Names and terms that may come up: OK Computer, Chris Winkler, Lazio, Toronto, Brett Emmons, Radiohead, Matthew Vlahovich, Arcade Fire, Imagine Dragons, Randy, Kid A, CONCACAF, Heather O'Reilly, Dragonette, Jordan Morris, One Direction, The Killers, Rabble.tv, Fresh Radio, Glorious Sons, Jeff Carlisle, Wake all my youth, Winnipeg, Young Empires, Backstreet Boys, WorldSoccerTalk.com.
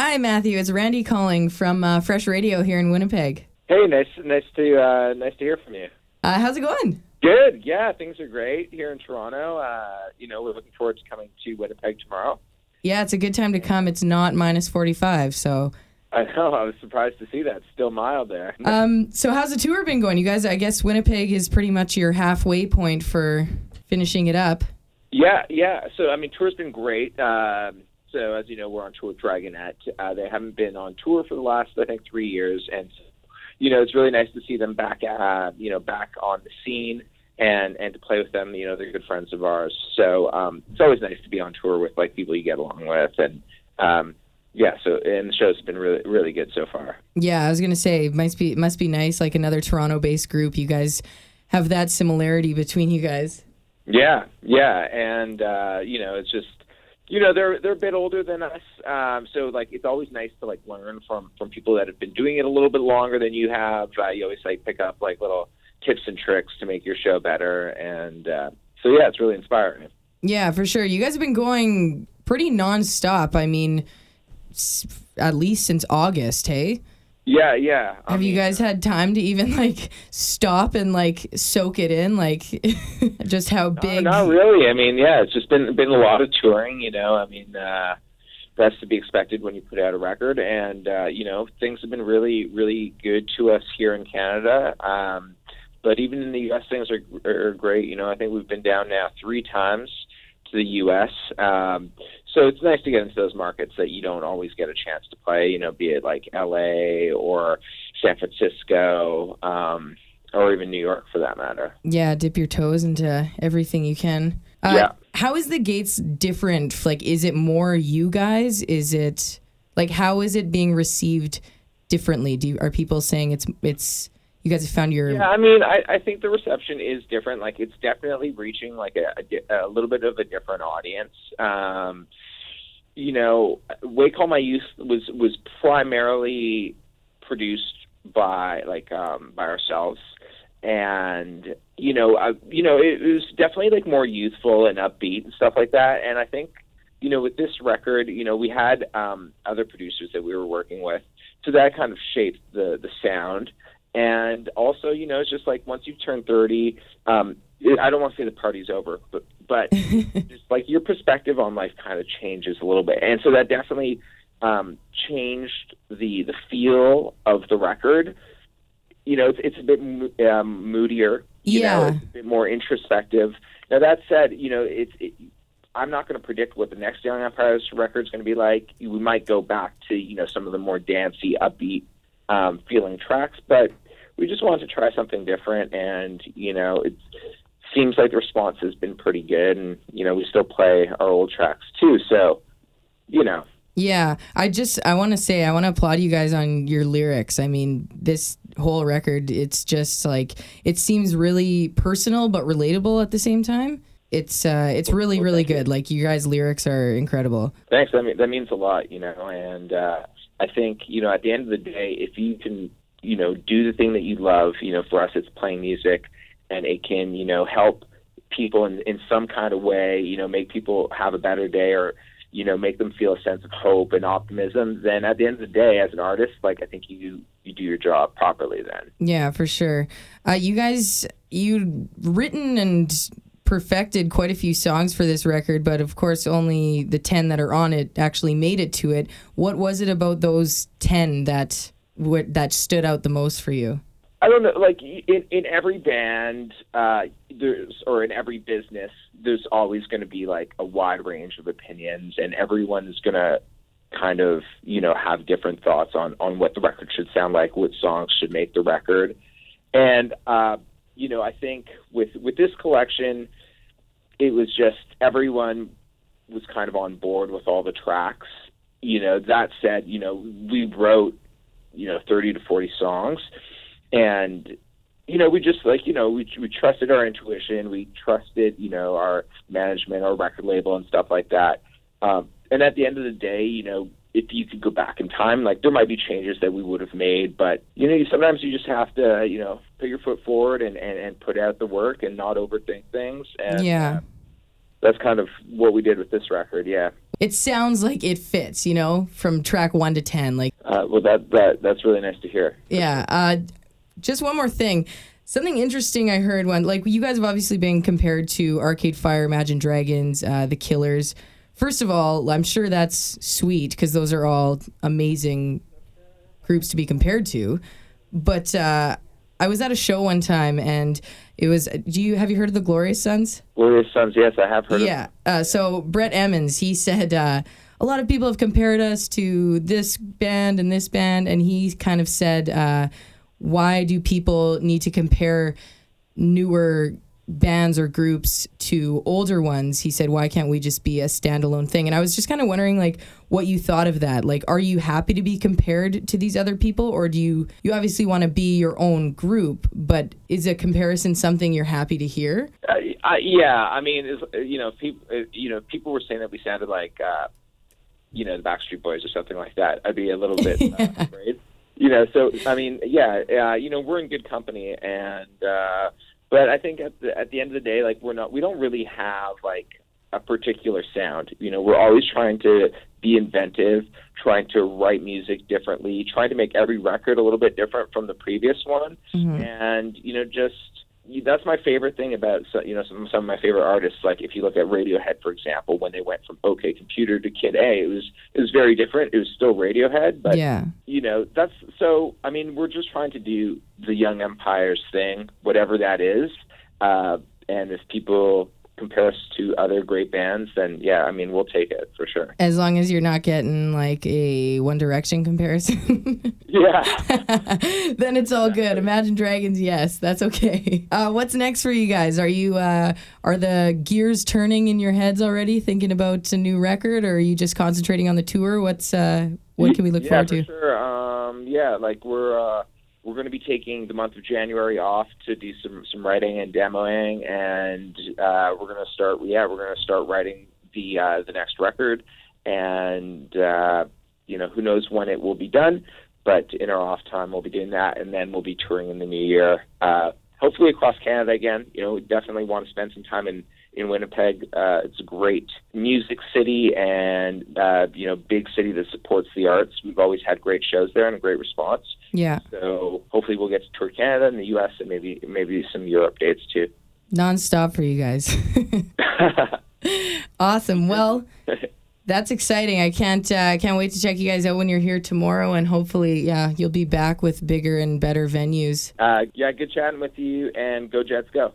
Hi, Matthew. It's Randy calling from Fresh Radio here in Winnipeg. Hey, nice to hear from you. How's it going? Good. Yeah, things are great here in Toronto. We're looking forward to coming to Winnipeg tomorrow. Yeah, it's a good time to come. It's not minus 45, so... I know. I was surprised to see that. It's still mild there. So how's the tour been going? You guys, I guess Winnipeg is pretty much your halfway point for finishing it up. Yeah. So, tour's been great. So, as you know, we're on tour with Dragonette. They haven't been on tour for the last, 3 years. And, it's really nice to see them back on the scene and to play with them. They're good friends of ours. So it's always nice to be on tour with, people you get along with. And, and the show's been really, really good so far. Yeah, I was going to say, it must be nice, another Toronto-based group. You guys have that similarity between you guys. Yeah, and, it's just, they're a bit older than us, so, it's always nice to, learn from people that have been doing it a little bit longer than you have. You always, pick up, little tips and tricks to make your show better, and so, it's really inspiring. Yeah, for sure. You guys have been going pretty nonstop, at least since August, hey? Yeah. Have you guys had time to even, stop and, soak it in? Just how big? Not really. It's just been a lot of touring, that's to be expected when you put out a record. And, things have been really, really good to us here in Canada. But even in the U.S., things are great. I think we've been down now 3 times to the U.S., so it's nice to get into those markets that you don't always get a chance to play, be it LA or San Francisco, or even New York for that matter. Yeah, dip your toes into everything you can. Yeah. How is the Gates different? Is it more you guys? Is it how is it being received differently? Are people saying it's you guys have found your... Yeah, I think the reception is different. It's definitely reaching, a little bit of a different audience. Wake All My Youth was primarily produced by ourselves. And, it was definitely, more youthful and upbeat and stuff like that. And I think, with this record, we had other producers that we were working with. So that kind of shaped the sound. And also, it's just once you turn 30, I don't want to say the party's over, but just your perspective on life kind of changes a little bit. And so that definitely changed the feel of the record. It's a bit moodier, it's a bit more introspective. Now, that said, I'm not going to predict what the next Young Empires record is going to be like. We might go back to, some of the more dancey, upbeat, feeling tracks, but we just wanted to try something different, and it seems like the response has been pretty good, and we still play our old tracks too, so yeah. I want to applaud you guys on your lyrics. This whole record, it's just it seems really personal but relatable at the same time. It's really, really good. You guys' lyrics are incredible. Thanks. That means a lot, and I think, at the end of the day, if you can, do the thing that you love, for us, it's playing music, and it can, help people in some kind of way, make people have a better day, or, make them feel a sense of hope and optimism, then at the end of the day, as an artist, I think you do your job properly then. Yeah, for sure. You guys, you'd written and perfected quite a few songs for this record, but of course only the 10 that are on it actually made it to it. What was it about those 10 that stood out the most for you? I don't know, in every band or in every business, there's always going to be a wide range of opinions, and everyone's going to kind of have different thoughts on what the record should sound like, what songs should make the record. And I think with this collection, it was just everyone was kind of on board with all the tracks. That said, we wrote, 30 to 40 songs, and, we just we trusted our intuition. We trusted, our management, our record label and stuff like that. And at the end of the day, if you could go back in time, there might be changes that we would have made, but, sometimes you just have to, put your foot forward and put out the work and not overthink things. And that's kind of what we did with this record. Yeah. it sounds like it fits, you know, from track 1 to 10. Like, well, that's really nice to hear. Yeah. Just one more thing. Something interesting I heard when, like, you guys have obviously been compared to Arcade Fire, Imagine Dragons, The Killers. First of all, I'm sure that's sweet because those are all amazing groups to be compared to. But I was at a show one time, and it was, have you heard of the Glorious Sons? Glorious Sons, yes, I have heard of them. Yeah, so Brett Emmons, he said, a lot of people have compared us to this band, and he kind of said, why do people need to compare newer bands or groups to older ones? He said, why can't we just be a standalone thing? And I was just kind of wondering, like, what you thought of that. Like, are you happy to be compared to these other people, or do you obviously want to be your own group, but is a comparison something you're happy to hear? Yeah, I mean, people were saying that we sounded like, the Backstreet Boys or something like that. I'd be a little bit afraid. So, I mean, we're in good company, and but I think at the end of the day, like, we don't really have, like, a particular sound. You know, we're always trying to be inventive, trying to write music differently, trying to make every record a little bit different from the previous one. Mm-hmm. And, that's my favorite thing about, some of my favorite artists. Like, if you look at Radiohead, for example, when they went from OK Computer to Kid A, it was very different. It was still Radiohead, but, we're just trying to do the Young Empires thing, whatever that is. And if people compare us to other great bands, then, we'll take it for sure. As long as you're not getting, like, a One Direction comparison. Yeah. Then it's all good. Imagine Dragons, yes, that's okay. What's next for you guys? Are you are the gears turning in your heads already, thinking about a new record, or are you just concentrating on the tour? What can we look forward to? Yeah, for sure. We're going to be taking the month of January off to do some writing and demoing, and we're going to start writing the next record, and who knows when it will be done, but in our off time we'll be doing that, and then we'll be touring in the new year, hopefully across Canada again. We definitely want to spend some time in Winnipeg. It's a great music city, and big city that supports the arts. We've always had great shows there and a great response. Yeah. So hopefully we'll get to tour Canada and the U.S. and maybe some Europe dates too. Non-stop for you guys. Awesome. Well, that's exciting. I can't wait to check you guys out when you're here tomorrow, and hopefully, you'll be back with bigger and better venues. Good chatting with you, and go Jets go.